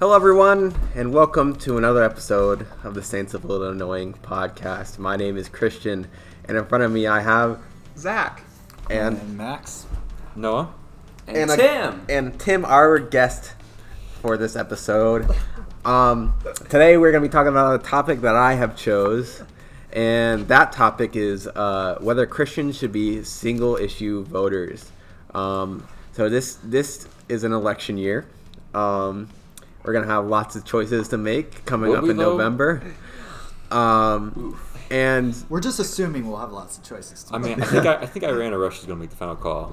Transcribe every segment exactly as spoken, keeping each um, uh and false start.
Hello, everyone, and welcome to another episode of the Saints of a Little Annoying podcast. My name is Christian, and in front of me I have Zach. And, and Max. Noah. And, and Tim. A, and Tim, our guest for this episode. Um, today we're going to be talking about a topic that I have chose, and that topic is uh, whether Christians should be single-issue voters. Um, so this, this is an election year. Um... We're going to have lots of choices to make coming Will up in vote? November. Um, and We're just assuming we'll have lots of choices to I make. Mean, I think, I, I think Iran or Russia is going to make the final call.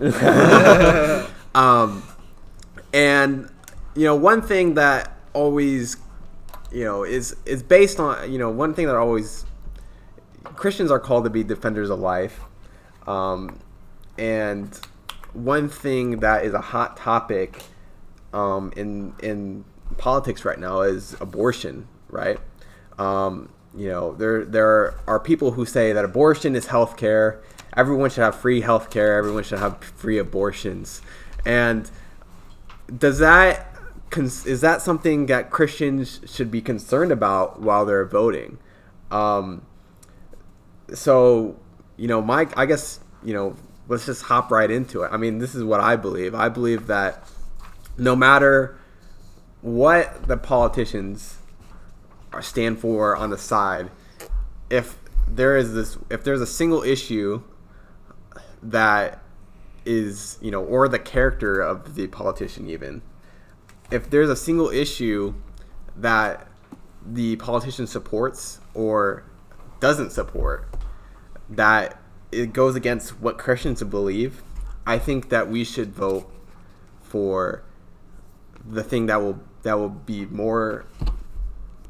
um, and, you know, one thing that always, you know, is, is based on, you know, one thing that always, Christians are called to be defenders of life. Um, and one thing that is a hot topic um, in in politics right now is abortion, right? Um, you know, there there are people who say that abortion is healthcare. Everyone should have free healthcare. Everyone should have free abortions. And does that is that something that Christians should be concerned about while they're voting? Um, so, you know, Mike, I guess, you know, let's just hop right into it. I mean, this is what I believe. I believe that no matter what the politicians are stand for on the side, if there is this, if there's a single issue that is, you know, or the character of the politician even, if there's a single issue that the politician supports or doesn't support, that it goes against what Christians believe, I think that we should vote for the thing that will that will be more,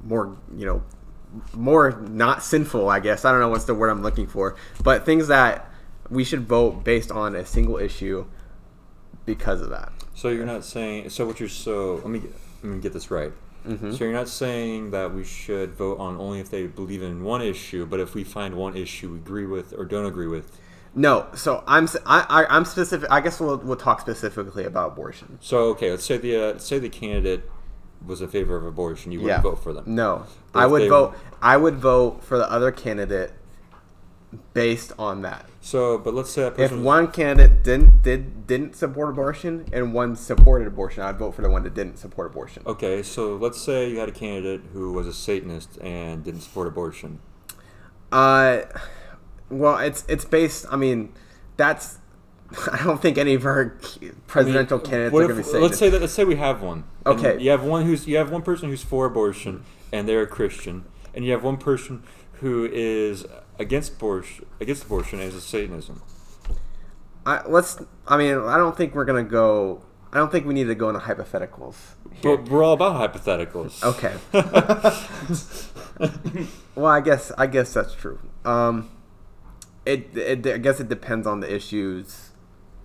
more you know, more not sinful. I guess I don't know what's the word I'm looking for, but things that we should vote based on a single issue because of that. So you're not saying so. What you're so let me let me get this right. Mm-hmm. So you're not saying that we should vote on only if they believe in one issue, but if we find one issue we agree with or don't agree with. No, so I'm I, I I'm specific. I guess we'll we'll talk specifically about abortion. So okay, let's say the uh, let's say the candidate was in favor of abortion. You wouldn't yeah. vote for them. No, but I would vote. Were... I would vote for the other candidate based on that. So, but let's say that person if one was... candidate didn't did didn't support abortion and one supported abortion, I'd vote for the one that didn't support abortion. Okay, so let's say you had a candidate who was a Satanist and didn't support abortion. Uh. Well, it's it's based. I mean, that's. I don't think any of our presidential I mean, candidates are going to be saying. Let's say that. Let's say we have one. Okay. You have one who's you have one person who's for abortion and they're a Christian, and you have one person who is against abortion against abortion as a Satanism. I let's. I mean, I don't think we're going to go. I don't think we need to go into hypotheticals. Here. But we're all about hypotheticals. Okay. Well, I guess I guess that's true. Um. It, it, I guess it depends on the issues,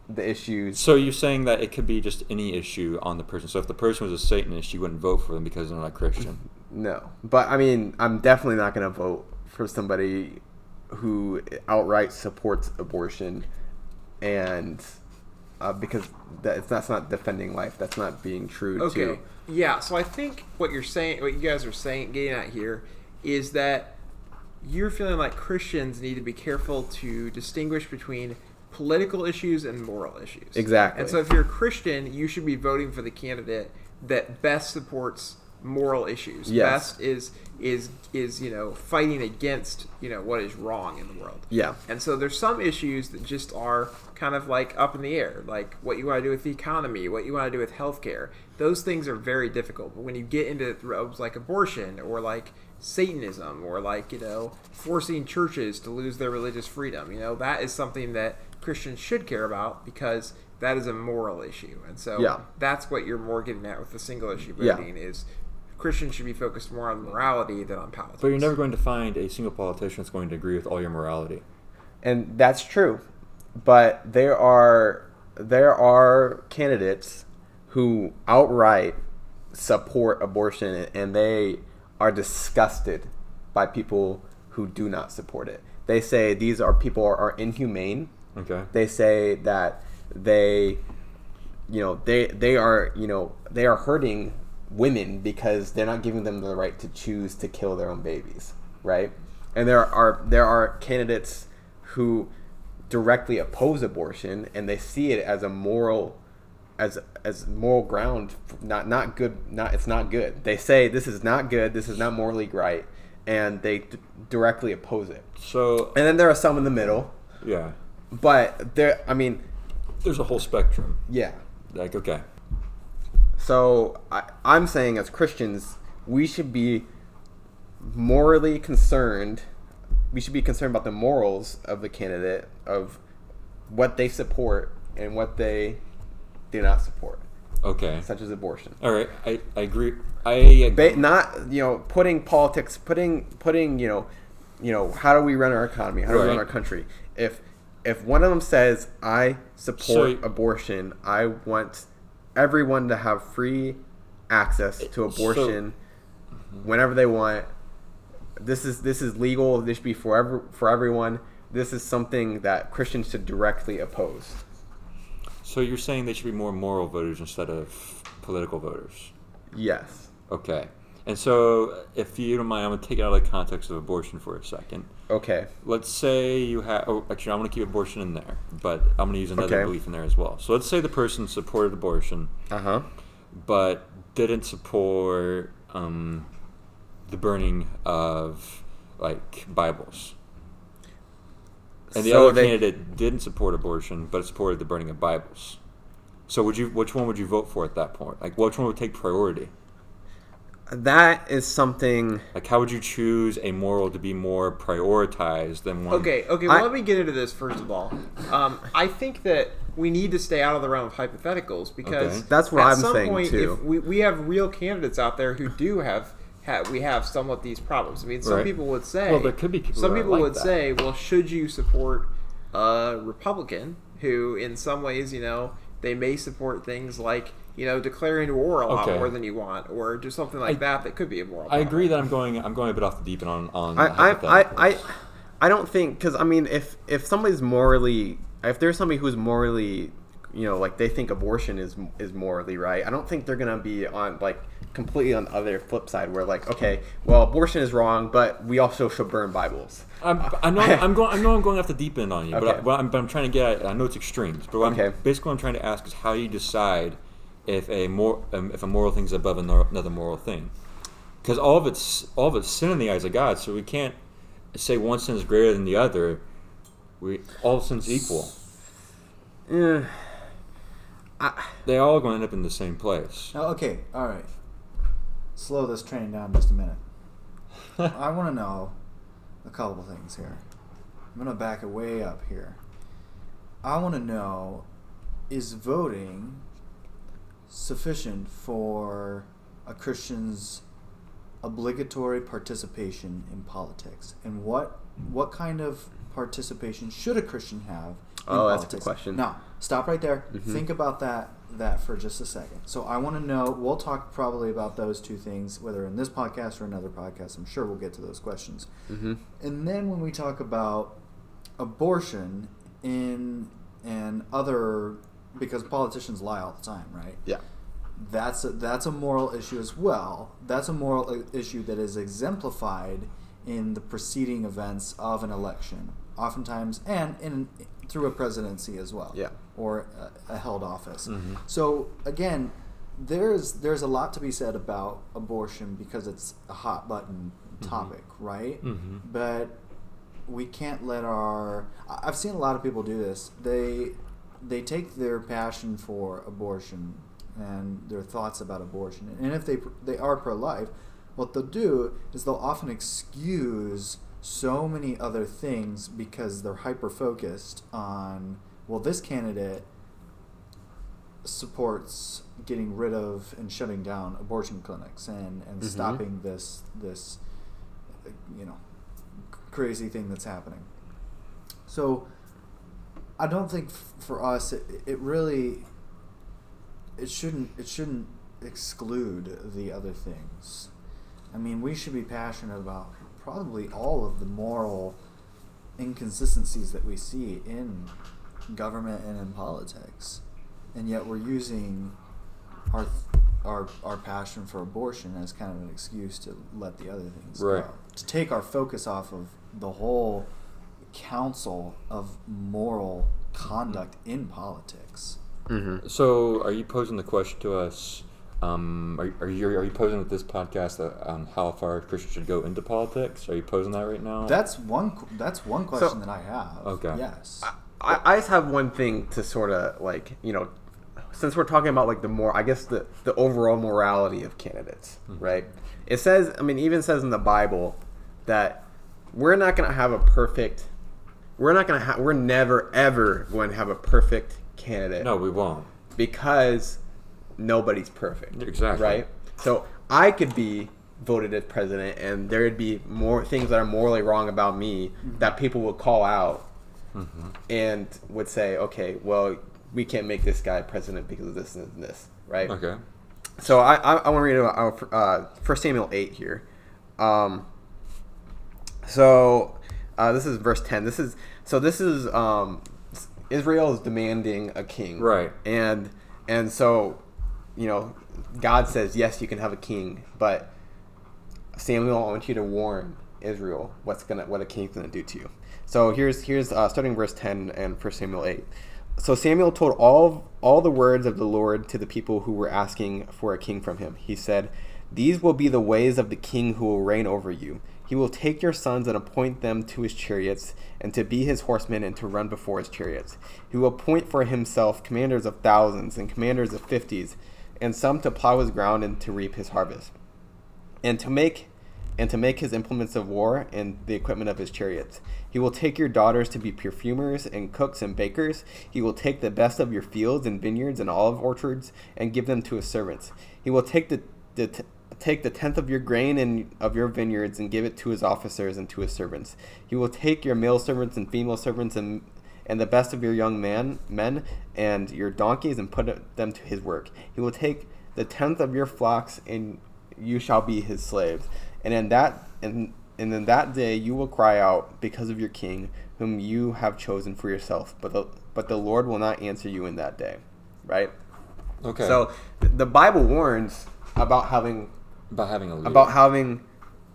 the issues. So you're saying that it could be just any issue on the person. So if the person was a Satanist, you wouldn't vote for them because they're not Christian. No, but I mean, I'm definitely not going to vote for somebody who outright supports abortion, and uh, because that, it's that's not defending life. That's not being true okay. to. Yeah. So I think what you're saying, what you guys are saying, getting at here, is that you're feeling like Christians need to be careful to distinguish between political issues and moral issues. Exactly. And so if you're a Christian, you should be voting for the candidate that best supports moral issues. Yes. Best is, is, is, you know, fighting against, you know, what is wrong in the world. Yeah. And so there's some issues that just are kind of like up in the air, like what you want to do with the economy, what you want to do with healthcare. Those things are very difficult. But when you get into realms like abortion or like Satanism or like, you know, forcing churches to lose their religious freedom, you know, that is something that Christians should care about because that is a moral issue. And so yeah. that's what you're more getting at with the single issue voting yeah. is Christians should be focused more on morality than on politics. But you're never going to find a single politician that's going to agree with all your morality. And that's true. But there are there are candidates who outright support abortion and they are disgusted by people who do not support it. They say these are people are, are inhumane. Okay. They say that they, you know, they they are you know they are hurting women because they're not giving them the right to choose to kill their own babies, right? And there are there are candidates who directly oppose abortion, and they see it as a moral as as moral ground, not not good, not it's not good. They say this is not good, this is not morally right, and they d- directly oppose it. So, and then there are some in the middle. Yeah. But there, I mean, there's a whole spectrum. Yeah. Like, okay. So I, I'm saying as Christians, we should be morally concerned. We should be concerned about the morals of the candidate, of what they support and what they do not support. Okay. Such as abortion. All right. I, I agree. I agree. Ba- not, you know, putting politics, putting, putting, you know, you know, how do we run our economy? How do right. we run our country? If, If one of them says, I support so, abortion, I want everyone to have free access to abortion so, whenever they want. This is this is legal. This should be forever for everyone. This is something that Christians should directly oppose. So you're saying they should be more moral voters instead of political voters? Yes. Okay. And so, if you don't mind, I'm going to take it out of the context of abortion for a second. Okay. Let's say you have... Oh, actually, I'm going to keep abortion in there, but I'm going to use another okay. belief in there as well. So, let's say the person supported abortion, uh-huh, but didn't support um, the burning of, like, Bibles. And the so other they... candidate didn't support abortion, but supported the burning of Bibles. So, would you? Which one would you vote for at that point? Like, which one would take priority? That is something... Like, how would you choose a moral to be more prioritized than one... Okay, okay, well, I, let me get into this first of all. Um, I think that we need to stay out of the realm of hypotheticals because... Okay. That's what I'm saying, point, too. If we, we have real candidates out there who do have... Ha, we have somewhat these problems. I mean, some right. people would say... Well, there could be people Some people like would that. say, well, should you support a Republican who, in some ways, you know, they may support things like... You know, declaring war a lot okay. more than you want, or do something like I, that that could be immoral. I agree that I'm going. I'm going a bit off the deep end on. on I, I, I, I, I don't think because I mean, if if somebody's morally, if there's somebody who's morally, you know, like they think abortion is is morally right, I don't think they're gonna be on like completely on the other flip side where like, okay, well, abortion is wrong, but we also should burn Bibles. I'm, I know I'm going. I know I'm going off the deep end on you, okay. but, I, but, I'm, but I'm trying to get. At, I know it's extremes, but what okay. I'm, basically, what I'm trying to ask is how you decide. If a more um, if a moral thing is above another moral thing, because all of it's all of it's sin in the eyes of God, so we can't say one sin is greater than the other. We all sins equal. Yeah. I, they all going to end up in the same place. Oh, okay, all right. Slow this train down just a minute. I want to know a couple things here. I'm going to back it way up here. I want to know, is voting sufficient for a Christian's obligatory participation in politics, and what what kind of participation should a Christian have in oh, politics? That's a good question. Now, stop right there. Mm-hmm. Think about that that for just a second. So I want to know. We'll talk probably about those two things, whether in this podcast or another podcast. I'm sure we'll get to those questions. Mm-hmm. And then when we talk about abortion in and other. Because politicians lie all the time, right? Yeah. That's a, that's a moral issue as well. That's a moral issue that is exemplified in the preceding events of an election, oftentimes, and in through a presidency as well. Yeah. Or a, a held office. Mm-hmm. So, again, there's there's a lot to be said about abortion because it's a hot-button topic, mm-hmm. right? Mm-hmm. But we can't let our... I've seen a lot of people do this. They... They take their passion for abortion and their thoughts about abortion, and if they they are pro-life, what they'll do is they'll often excuse so many other things because they're hyper-focused on, well, this candidate supports getting rid of and shutting down abortion clinics and, and mm-hmm. stopping this this you know crazy thing that's happening. So I don't think f- for us it, it really it shouldn't it shouldn't exclude the other things. I mean, we should be passionate about probably all of the moral inconsistencies that we see in government and in politics, and yet we're using our th- our our passion for abortion as kind of an excuse to let the other things right. go. To take our focus off of the whole counsel of moral conduct mm-hmm. in politics. Mm-hmm. So are you posing the question to us, um, are, are, you, are you posing with this podcast uh, on how far Christians should go into politics? Are you posing that right now? That's one That's one question so, that I have. Okay. Yes. I, I just have one thing to sort of like, you know, since we're talking about like the more, I guess the, the overall morality of candidates, mm-hmm. right? It says, I mean, even says in the Bible that we're not going to have a perfect, we're not going to have, we're never ever going to have a perfect candidate. No, we won't. Because nobody's perfect. Exactly. Right? So I could be voted as president and there would be more things that are morally wrong about me mm-hmm. that people would call out mm-hmm. and would say, okay, well, we can't make this guy president because of this and this, right? Okay. So I I, I want to read about uh, First Samuel eight here. Um, so uh, this is verse ten. This is so this is um, Israel is demanding a king, right? And and so you know God says yes, you can have a king, but Samuel, I want you to warn Israel what's gonna what a king's gonna do to you. So here's here's uh, starting verse ten and First Samuel eight. So Samuel told all all the words of the Lord to the people who were asking for a king from him. He said, "These will be the ways of the king who will reign over you. He will take your sons and appoint them to his chariots and to be his horsemen and to run before his chariots. He will appoint for himself commanders of thousands and commanders of fifties and some to plow his ground and to reap his harvest and to make and to make his implements of war and the equipment of his chariots. He will take your daughters to be perfumers and cooks and bakers. He will take the best of your fields and vineyards and olive orchards and give them to his servants. He will take the, the t- take the tenth of your grain and of your vineyards and give it to his officers and to his servants. He will take your male servants and female servants and and the best of your young man men and your donkeys and put them to his work. He will take the tenth of your flocks and you shall be his slaves. And in that and and in that day you will cry out because of your king, whom you have chosen for yourself. But the but the Lord will not answer you in that day," right? Okay. So the Bible warns about having about having a leader. about having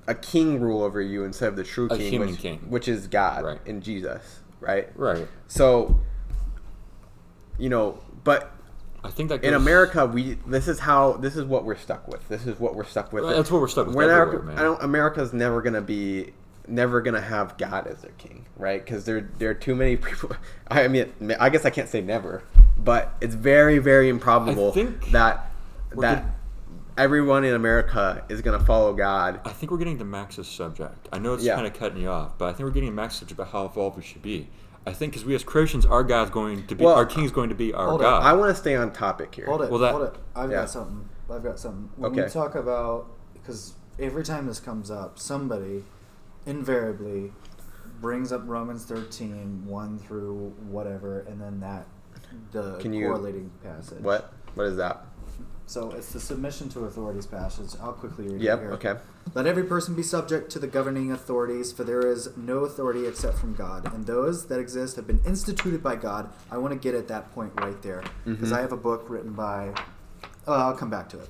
a king rule over you instead of the true king, a human which, king. which is God right. and Jesus, right? Right. So you know, but. I think that goes... in America, we this is how this is what we're stuck with. This is what we're stuck with. That's what we're stuck with. We're everywhere, never, man. I don't, America's never gonna be, never gonna have God as their king, right? Because there there are too many people. I mean, I guess I can't say never, but it's very very improbable that that getting, everyone in America is gonna follow God. I think we're getting to Max's subject. I know it's yeah. kind of cutting you off, but I think we're getting to Max's subject about how evolved we should be. I think because we as Christians, our God's going to be, well, our King's going to be our hold God. It. I want to stay on topic here. Hold it, well, that, hold it. I've yeah. got something. I've got something. When okay. we talk about, because every time this comes up, somebody invariably brings up Romans thirteen, one through whatever, and then that, the Can you, correlating passage. What? What is that? So it's the submission to authorities passage. I'll quickly read yep, it here. Okay. "Let every person be subject to the governing authorities, for there is no authority except from God. And those that exist have been instituted by God." I want to get at that point right there because mm-hmm. I have a book written by... Uh, I'll come back to it.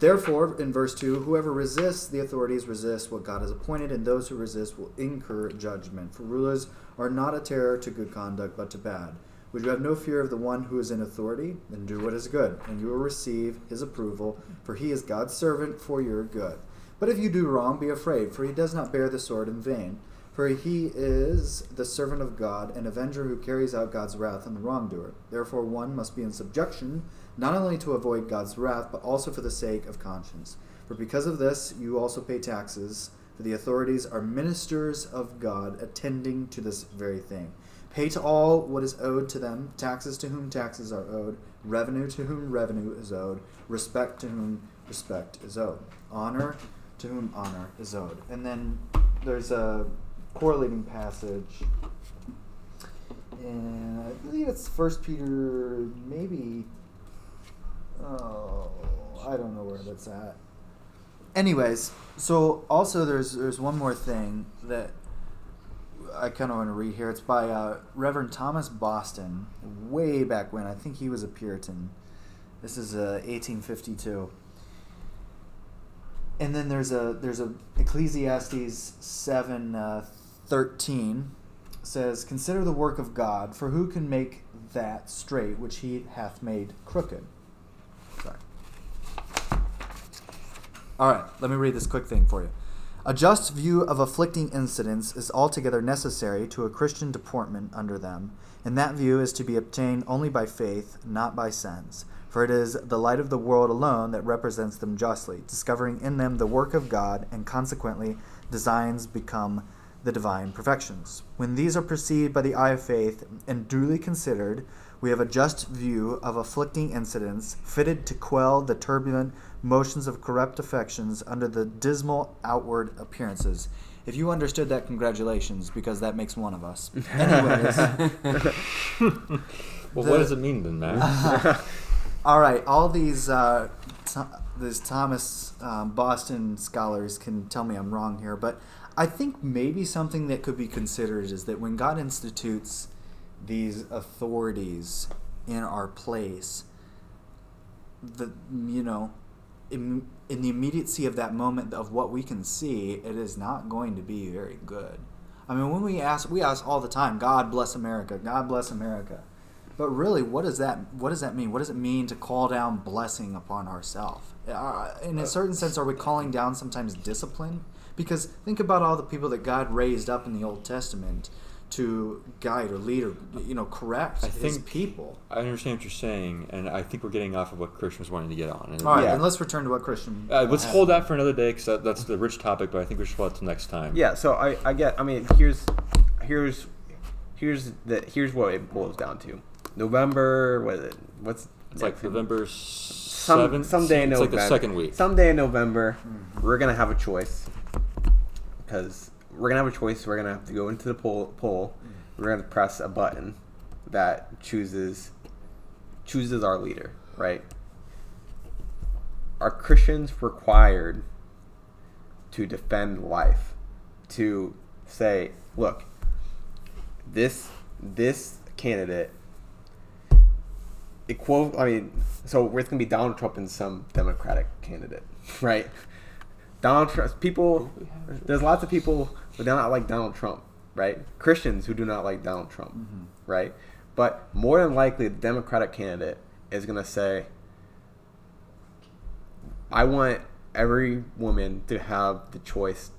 "Therefore," in verse two, "whoever resists the authorities resists what God has appointed, and those who resist will incur judgment. For rulers are not a terror to good conduct, but to bad. Would you have no fear of the one who is in authority? Then do what is good, and you will receive his approval, for he is God's servant for your good. But if you do wrong, be afraid, for he does not bear the sword in vain. For he is the servant of God, an avenger who carries out God's wrath on the wrongdoer. Therefore one must be in subjection, not only to avoid God's wrath, but also for the sake of conscience. For because of this you also pay taxes, for the authorities are ministers of God, attending to this very thing. Pay to all what is owed to them, taxes to whom taxes are owed, revenue to whom revenue is owed, respect to whom respect is owed, honor to whom honor is owed." And then there's a correlating passage, and I believe it's First Peter, maybe, oh, I don't know where that's at. Anyways, so also there's there's one more thing that I kind of want to read here. It's by uh, Reverend Thomas Boston, way back when. I think he was a Puritan. This is uh, eighteen fifty-two. and then there's a there's a Ecclesiastes seven uh, thirteen says, "Consider the work of God, for who can make that straight which he hath made crooked?" Sorry. All right, let me read this quick thing for you. "A just view of afflicting incidents is altogether necessary to a Christian deportment under them, and that view is to be obtained only by faith, not by sense. For it is the light of the world alone that represents them justly, discovering in them the work of God, and consequently designs become the divine perfections. When these are perceived by the eye of faith and duly considered, we have a just view of afflicting incidents, fitted to quell the turbulent motions of corrupt affections under the dismal outward appearances." If you understood that, congratulations, because that makes one of us. Anyways. Well, the, what does it mean then, Matt? uh, all right, all these uh, th- these Thomas uh, Boston scholars can tell me I'm wrong here, but I think maybe something that could be considered is that when God institutes these authorities in our place, the you know, in, in the immediacy of that moment of what we can see, it is not going to be very good. I mean, when we ask, we ask all the time, "God bless America, God bless America," but really, what does that what does that mean? What does it mean to call down blessing upon ourselves? Uh, in a certain sense, are we calling down sometimes discipline? Because think about all the people that God raised up in the Old Testament to guide or lead or, you know, correct I his think, people. I understand what you're saying, and I think we're getting off of what Christian was wanting to get on. And all right, yeah. Then let's return to what Christian... Uh, let's hold that for another day, because that, that's the rich topic, but I think we should hold it till next time. Yeah, so I, I get... I mean, here's... Here's... Here's the here's what it boils down to. November... What is it? What's... It's like November seventh. Some day in November. It's like the second week. Someday in November, mm-hmm. we're going to have a choice. Because we're going to have a choice. We're going to have to go into the poll. poll. We're going to press a button that chooses chooses our leader, right? Are Christians required to defend life? To say, look, this this candidate, equal, I mean, so it's going to be Donald Trump and some Democratic candidate, right? Donald Trump, people, there's lots of people who do not like Donald Trump, right? Christians who do not like Donald Trump, mm-hmm. right? But more than likely, the Democratic candidate is going to say, I want every woman to have the choice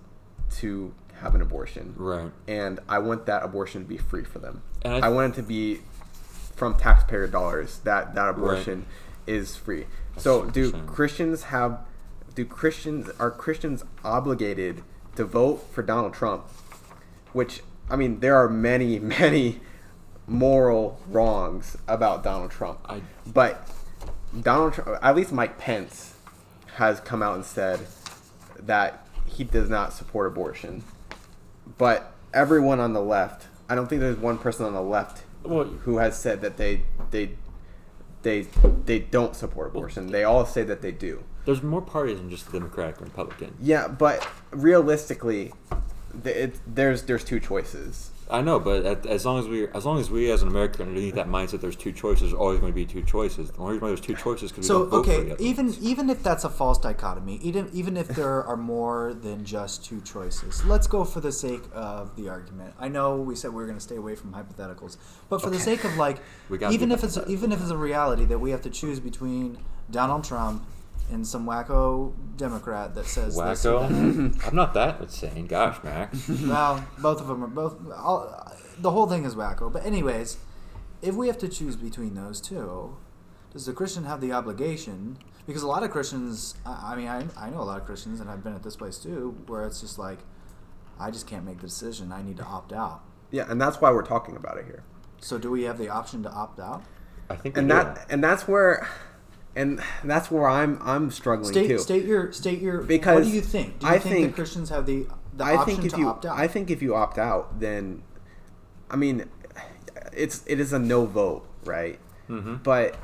to have an abortion. Right. And I want that abortion to be free for them. And I, th- I want it to be from taxpayer dollars, that, that abortion right. is free. That's so one hundred percent. Do Christians have... Do Christians are Christians obligated to vote for Donald Trump? Which, I mean, there are many, many moral wrongs about Donald Trump. I, but Donald Trump, at least Mike Pence, has come out and said that he does not support abortion. But everyone on the left, I don't think there's one person on the left well, who has said that they they they they don't support abortion. They all say that they do. There's more parties than just the Democratic and Republican. Yeah, but realistically, it, there's there's two choices. I know, but at, as long as we as long as we as an American are underneath that mindset, there's two choices. There's always going to be two choices. The only reason why there's two choices because we so, don't vote okay, for the other even ones. Even if that's a false dichotomy, even even if there are more than just two choices, let's go for the sake of the argument. I know we said we were going to stay away from hypotheticals, but for okay. the sake of like, even if it's even if it's a reality that we have to choose between Donald Trump and some wacko Democrat that says wacko? This or that. I'm not that insane. Gosh, Max. Well, both of them are both. All, the whole thing is wacko. But anyways, if we have to choose between those two, does the Christian have the obligation? Because a lot of Christians, I, I mean, I, I know a lot of Christians, and I've been at this place too, where it's just like, I just can't make the decision. I need to opt out. Yeah, and that's why we're talking about it here. So do we have the option to opt out? I think we and do. That, and that's where... And that's where I'm I'm struggling state, too. State your state your because what do you think? Do you I think, think that Christians have the the I option think if to you, opt out? I think if you opt out, then I mean, it's it is a no vote, right? Mm-hmm. But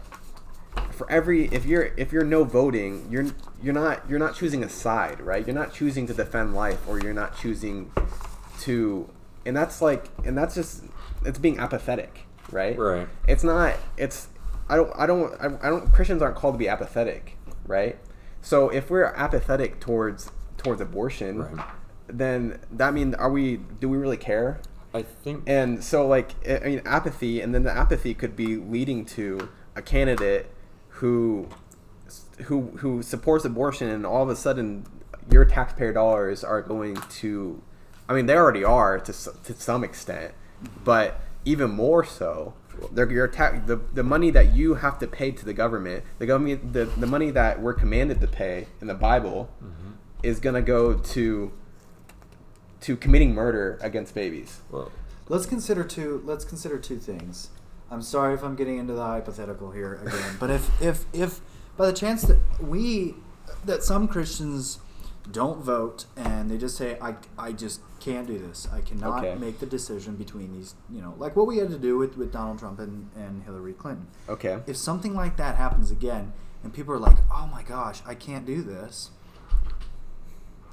for every if you're if you're no voting, you're you're not you're not choosing a side, right? You're not choosing to defend life, or you're not choosing to, and that's like and that's just it's being apathetic, right? Right. It's not it's. I don't. I don't. I don't. Christians aren't called to be apathetic, right? So if we're apathetic towards towards abortion, right. then that mean are we? Do we really care? I think. And so, like, I mean, apathy, and then the apathy could be leading to a candidate who who who supports abortion, and all of a sudden, your taxpayer dollars are going to. I mean, they already are to to some extent, but even more so. They're, your ta- the the money that you have to pay to the government, the government, the, the money that we're commanded to pay in the Bible, mm-hmm. is gonna go to to committing murder against babies. Well, let's consider two. Let's consider two things. I'm sorry if I'm getting into the hypothetical here again, but if if if by the chance that we that some Christians don't vote and they just say, I I just can't do this. I cannot okay. make the decision between these, you know, like what we had to do with, with Donald Trump and, and Hillary Clinton. Okay. If something like that happens again and people are like, oh my gosh, I can't do this.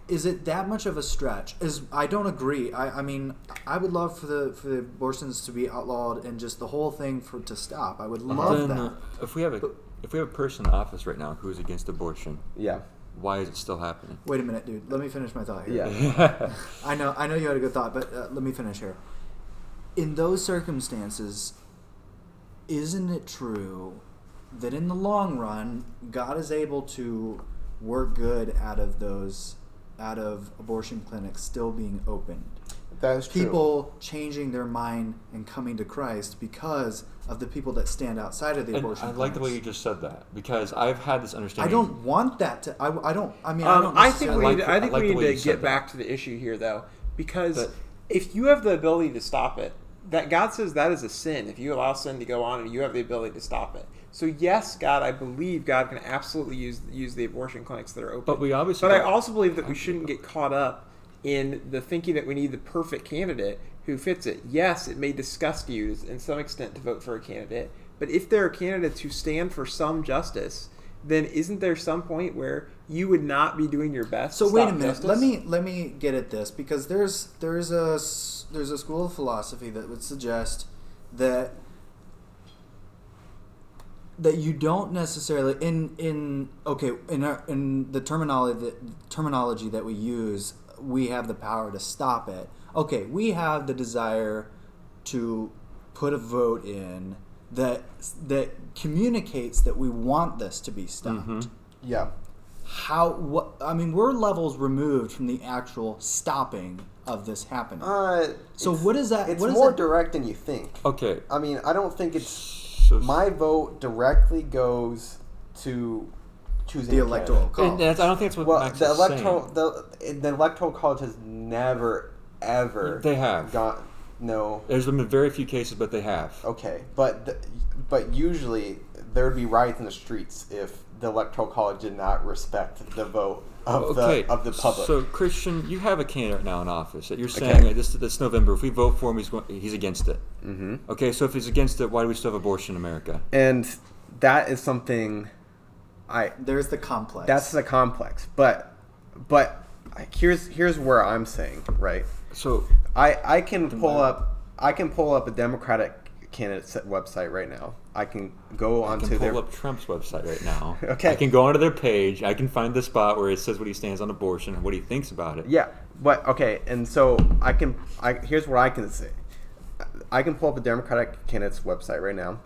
Is it that much of a stretch? Is I don't agree. I, I mean, I would love for the for the abortions to be outlawed and just the whole thing for to stop. I would love then, that. Uh, if we have a but, if we have a person in office right now who is against abortion. Yeah. Why is it still happening? Wait a minute, dude. Let me finish my thought here. Yeah. I know I know you had a good thought, but uh, let me finish here. In those circumstances, isn't it true that in the long run, God is able to work good out of those out of abortion clinics still being opened? That is true. People changing their mind and coming to Christ because of the people that stand outside of the and abortion I clinics. Like the way you just said that, because I've had this understanding. I don't want that to... I, I don't... I mean, um, I don't... I think we need, I think I like we need to get back to the issue here, though, because but, if you have the ability to stop it, that God says that is a sin. If you allow sin to go on and you have the ability to stop it. So yes, God, I believe God can absolutely use use the abortion clinics that are open. But we obviously... But I also believe that we shouldn't get caught up in the thinking that we need the perfect candidate who fits it. Yes, it may disgust you in some extent to vote for a candidate, but if there are candidates who stand for some justice, then isn't there some point where you would not be doing your best? So to wait stop a minute. Justice? Let me let me get at this, because there's there's a there's a school of philosophy that would suggest that that you don't necessarily in in okay in our, in the terminology the terminology that we use, we have the power to stop it. Okay, we have the desire to put a vote in that that communicates that we want this to be stopped. Mm-hmm. Yeah. How? What? I mean, we're levels removed from the actual stopping of this happening. Uh, so what is that? It's what is more that? direct than you think. Okay. I mean, I don't think it's my vote directly goes to. The electoral college. I don't think it's what well, Max the is electoral the, the electoral college has never ever they have gone no. There's been very few cases, but they have. Okay, but the, but usually there would be riots in the streets if the electoral college did not respect the vote of okay. the of the public. So Christian, you have a candidate now in office that you're saying okay. this this November. If we vote for him, he's going, he's against it. Mm-hmm. Okay, so if he's against it, why do we still have abortion in America? And that is something. I, There's the complex. That's the complex, but but here's here's where I'm saying right. So I, I can pull up I can pull up a Democratic candidate website right now. I can go onto I can pull their, up Trump's website right now. Okay, I can go onto their page. I can find the spot where it says what he stands on abortion and what he thinks about it. Yeah, but okay, and so I can I here's what I can say. I can pull up a Democratic candidate's website right now,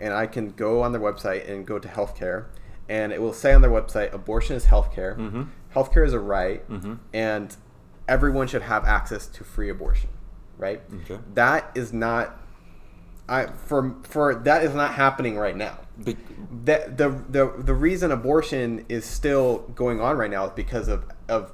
and I can go on their website and go to healthcare. And it will say on their website, abortion is healthcare. Mm-hmm. Healthcare is a right, mm-hmm. and everyone should have access to free abortion. Right? Okay. That is not, I for for that is not happening right now. Be- the, the the the reason abortion is still going on right now is because of of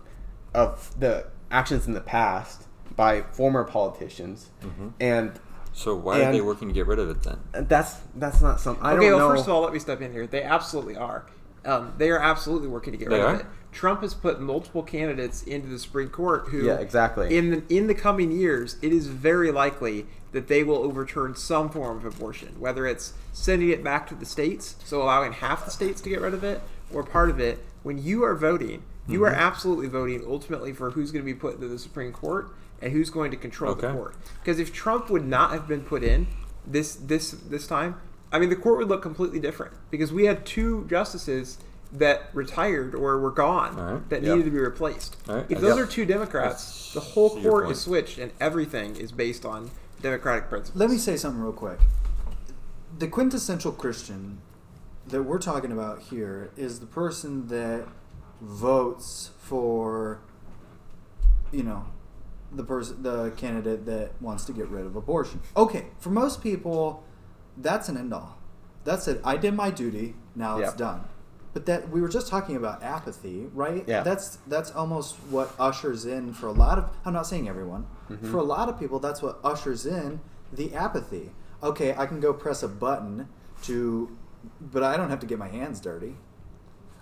of the actions in the past by former politicians, mm-hmm. and. So why and are they working to get rid of it then? That's that's not something I okay, don't well, know. Okay, well, first of all, let me step in here. They absolutely are. Um, they are absolutely working to get they rid are? of it. Trump has put multiple candidates into the Supreme Court who, yeah, exactly. in the, in the coming years, it is very likely that they will overturn some form of abortion, whether it's sending it back to the states, so allowing half the states to get rid of it, or part of it. When you are voting, you mm-hmm. are absolutely voting ultimately for who's going to be put into the Supreme Court. And who's going to control okay. the court? Because if Trump would not have been put in this this this time, I mean, the court would look completely different because we had two justices that retired or were gone right. that yep. needed to be replaced. Right. If those yep. are two Democrats, That's the whole court is switched and everything is based on democratic principles. Let me say something real quick. The quintessential Christian that we're talking about here is the person that votes for, you know, the person, the candidate that wants to get rid of abortion. Okay, for most people, that's an end all. That's it. I did my duty. Now yep. it's done. But that we were just talking about apathy, right? Yeah. That's that's almost what ushers in for a lot of. I'm not saying everyone. Mm-hmm. For a lot of people, that's what ushers in the apathy. Okay, I can go press a button to, but I don't have to get my hands dirty.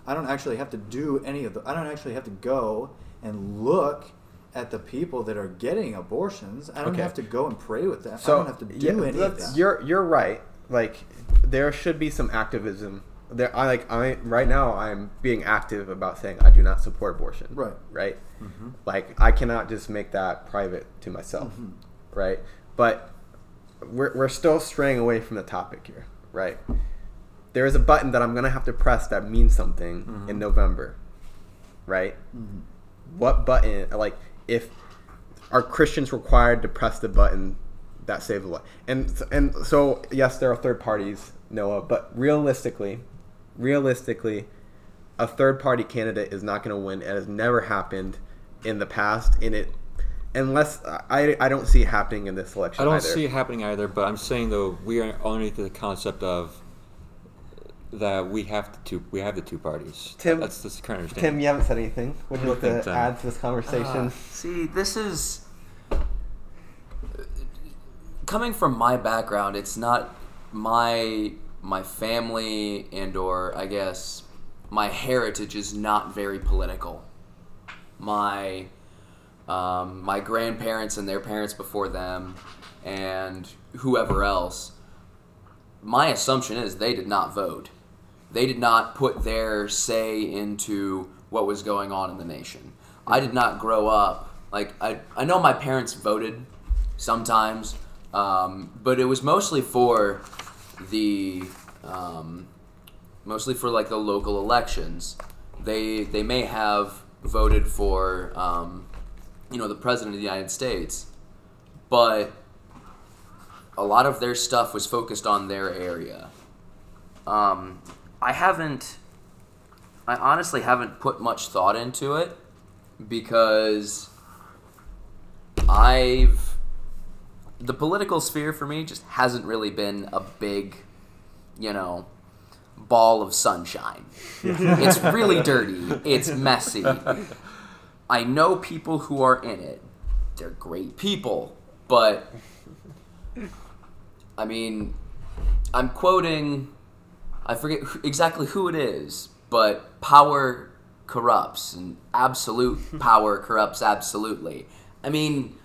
I don't actually have to do any of the. I don't actually have to go and look at the people that are getting abortions. I don't okay. have to go and pray with them. So, I don't have to do yeah, any of that. You're you're right. Like, there should be some activism. There, I like I right now I'm being active about saying I do not support abortion. Right. Right. Mm-hmm. Like, I cannot just make that private to myself. Mm-hmm. Right. But we're we're still straying away from the topic here. Right. There is a button that I'm gonna have to press that means something mm-hmm. in November. Right. Mm-hmm. What button? Like, if are Christians required to press the button that saves a life? And and so yes, there are third parties, Noah, but realistically. Realistically, a third-party candidate is not going to win. It has never happened in the past, and it, unless I, I don't see it happening in this election. I don't either. see it happening either. But I'm saying though, we are underneath the concept of that we have the two we have the two parties. Tim, that's the current understanding. Tim, you haven't said anything. Would you like to so. add to this conversation? Uh, see, this is coming from my background. It's not my. My family and or, I guess, my heritage is not very political. My um, my grandparents and their parents before them and whoever else, my assumption is they did not vote. They did not put their say into what was going on in the nation. I did not grow up. Like, I, I know my parents voted sometimes, um, but it was mostly for... the um, mostly for like the local elections. They they may have voted for um, you know the president of the United States, but a lot of their stuff was focused on their area. Um, I haven't, I honestly haven't put much thought into it because I've. The political sphere for me just hasn't really been a big, you know, ball of sunshine. It's really dirty. It's messy. I know people who are in it. They're great people. But, I mean, I'm quoting, I forget exactly who it is, but power corrupts, and absolute power corrupts absolutely. I mean...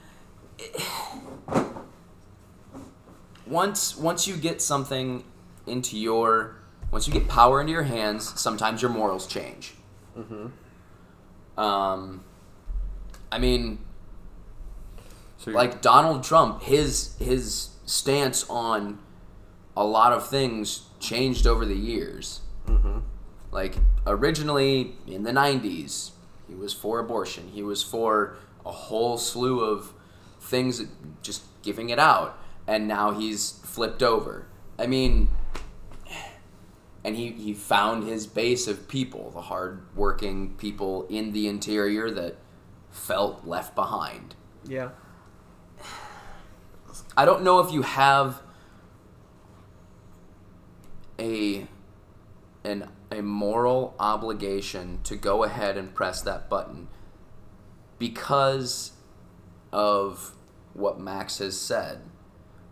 It, Once once you get something into your... Once you get power into your hands, sometimes your morals change. Mm-hmm. Um, I mean, so like Donald Trump, his his stance on a lot of things changed over the years. Mm-hmm. Like, originally, in the nineties, he was for abortion. He was for a whole slew of things, just giving it out. And now he's flipped over. I mean, and he, he found his base of people, the hard-working people in the interior that felt left behind. Yeah. I don't know if you have a an a moral obligation to go ahead and press that button because of what Max has said.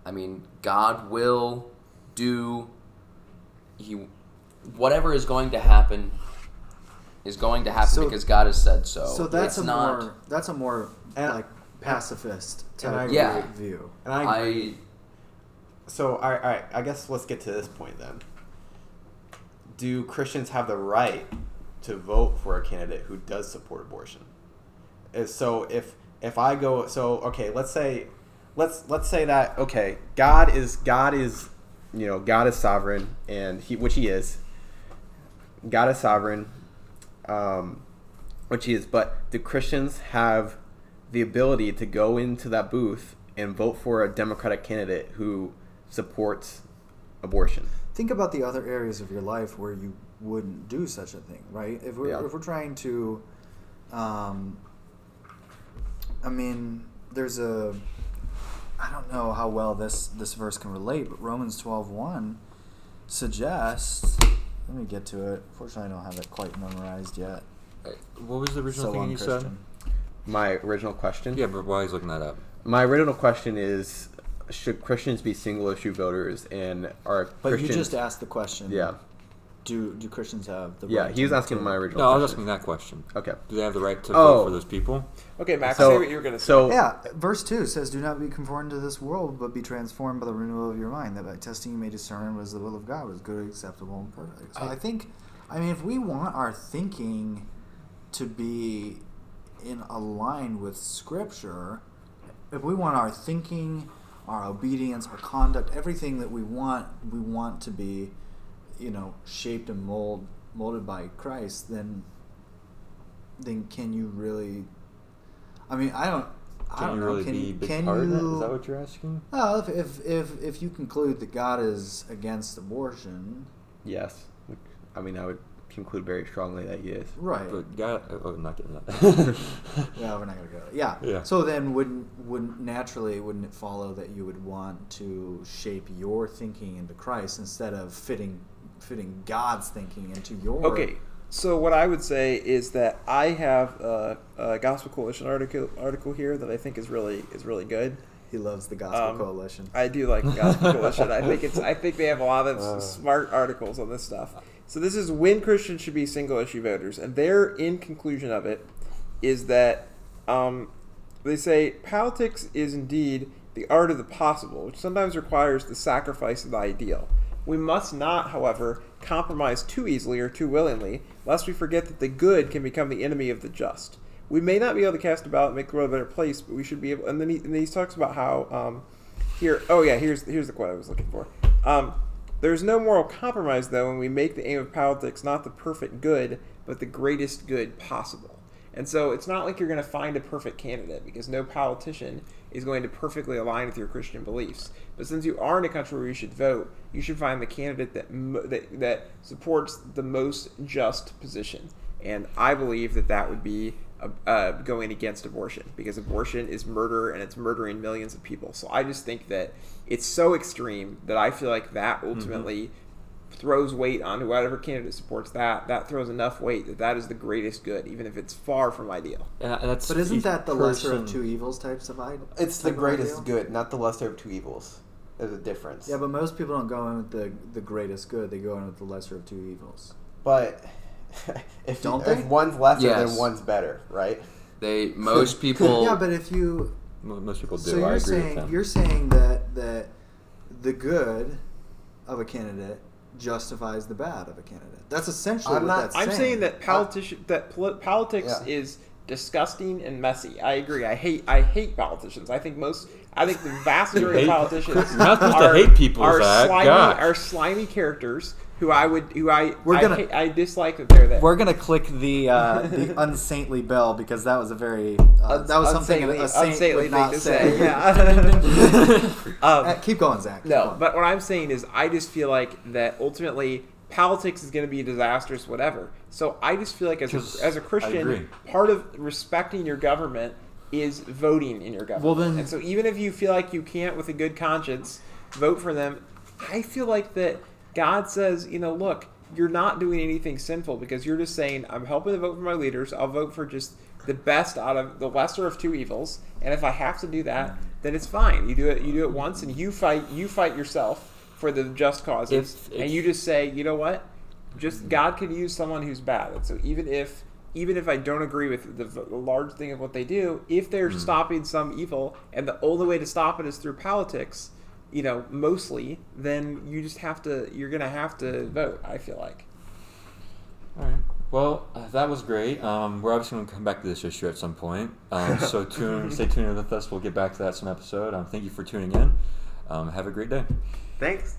I mean, God will do he whatever is going to happen is going to happen so, because God has said so. So that's it's a not, more that's a more and, like pacifist type yeah. view. And I, agree. I So all right, all right, I guess let's get to this point then. Do Christians have the right to vote for a candidate who does support abortion? So if if I go so okay, let's say Let's let's say that okay, God is God is, you know, God is sovereign, and he which he is. God is sovereign, um, which he is, but the Christians have the ability to go into that booth and vote for a Democratic candidate who supports abortion. Think about the other areas of your life where you wouldn't do such a thing, right? If we're, yeah. if we're trying to, um, I mean, there's a, I don't know how well this, this verse can relate, but Romans twelve one suggests, let me get to it. Fortunately, I don't have it quite memorized yet. What was the original so thing you Christian. said? My original question? Yeah, but while he's looking that up. My original question is, should Christians be single-issue voters, and are Christians... But you just asked the question. Yeah. Do do Christians have the right yeah, to... Yeah, he was asking my original No, question. I was asking that question. Okay. Do they have the right to oh. vote for those people? Okay, Max, so, say what you were going to say. So, yeah, verse two says, do not be conformed to this world, but be transformed by the renewal of your mind, that by testing you may discern what is the will of God, what is good, acceptable, and perfect. So I, I think, I mean, if we want our thinking to be in aligned with Scripture, if we want our thinking... our obedience, our conduct, everything that we want, we want to be, you know, shaped and mold, molded by Christ, then then can you really, I mean, I don't, I don't know. Can you really be a big part of that? Is that what you're asking? Well, if, if, if, if you conclude that God is against abortion. Yes. I mean, I would conclude very strongly that he is. Right. But God, oh, not getting that. yeah, we're not going to go. Yeah. yeah. So then wouldn't, wouldn't naturally, wouldn't it follow that you would want to shape your thinking into Christ instead of fitting fitting God's thinking into your... Okay. So what I would say is that I have a, a Gospel Coalition article article here that I think is really is really good. He loves the Gospel um, Coalition. I do like the Gospel Coalition. I think it's I think they have a lot of uh. smart articles on this stuff. So this is when Christians should be single-issue voters. And their end conclusion of it is that um, they say, politics is indeed the art of the possible, which sometimes requires the sacrifice of the ideal. We must not, however, compromise too easily or too willingly, lest we forget that the good can become the enemy of the just. We may not be able to cast a ballot and make the world a better place, but we should be able... And then he, and then he talks about how... Um, here, oh, yeah, here's, here's the quote I was looking for. Um... There is no moral compromise, though, when we make the aim of politics not the perfect good, but the greatest good possible. And so it's not like you're going to find a perfect candidate, because no politician is going to perfectly align with your Christian beliefs. But since you are in a country where you should vote, you should find the candidate that that, that supports the most just position. And I believe that that would be uh, going against abortion, because abortion is murder, and it's murdering millions of people. So I just think that it's so extreme that I feel like that ultimately mm-hmm. throws weight on whatever candidate supports that. That throws enough weight that that is the greatest good, even if it's far from ideal. Yeah, that's but isn't that the person, lesser of two evils types of ideal? It's the greatest good, not the lesser of two evils. There's a difference. Yeah, but most people don't go in with the, the greatest good. They go in with the lesser of two evils. But if, don't you, if one's lesser, yes. then one's better, right? They Most people... yeah, but if you... Most people do. So you're I agree saying with them. You're saying that that the good of a candidate justifies the bad of a candidate. That's essentially I'm what not, that's I'm saying. I'm saying that politici- that pol- politics yeah. is disgusting and messy. I agree. I hate I hate politicians. I think most I think the vast majority of politicians not supposed are, to hate people, are slimy God. are slimy characters who I would who I we're gonna, I, hate, I dislike that they're there. We're gonna click the uh, the unsaintly bell because that was a very uh, that was something unsaintly, a saint unsaintly would not thing to say. say. Yeah. um, uh, keep going, Zach. Keep no, going. But what I'm saying is I just feel like that ultimately politics is going to be disastrous, whatever. So I just feel like as a, as a Christian, part of respecting your government is voting in your government. Well, then, and so even if you feel like you can't, with a good conscience, vote for them, I feel like that. God says, you know, look, you're not doing anything sinful because you're just saying, I'm helping to vote for my leaders. I'll vote for just the best out of the lesser of two evils. And if I have to do that, then it's fine. You do it. You do it once, and you fight. You fight yourself for the just causes, if, if, and you just say, you know what? Just God could use someone who's bad. And so even if, even if I don't agree with the, the large thing of what they do, if they're mm-hmm. stopping some evil, and the only way to stop it is through politics. You know, mostly, then you just have to, you're going to have to vote, I feel like. All right. Well, uh, that was great. Um, we're obviously going to come back to this issue at some point. Um, so tune, stay tuned with us. We'll get back to that some episode. Um, thank you for tuning in. Um, have a great day. Thanks.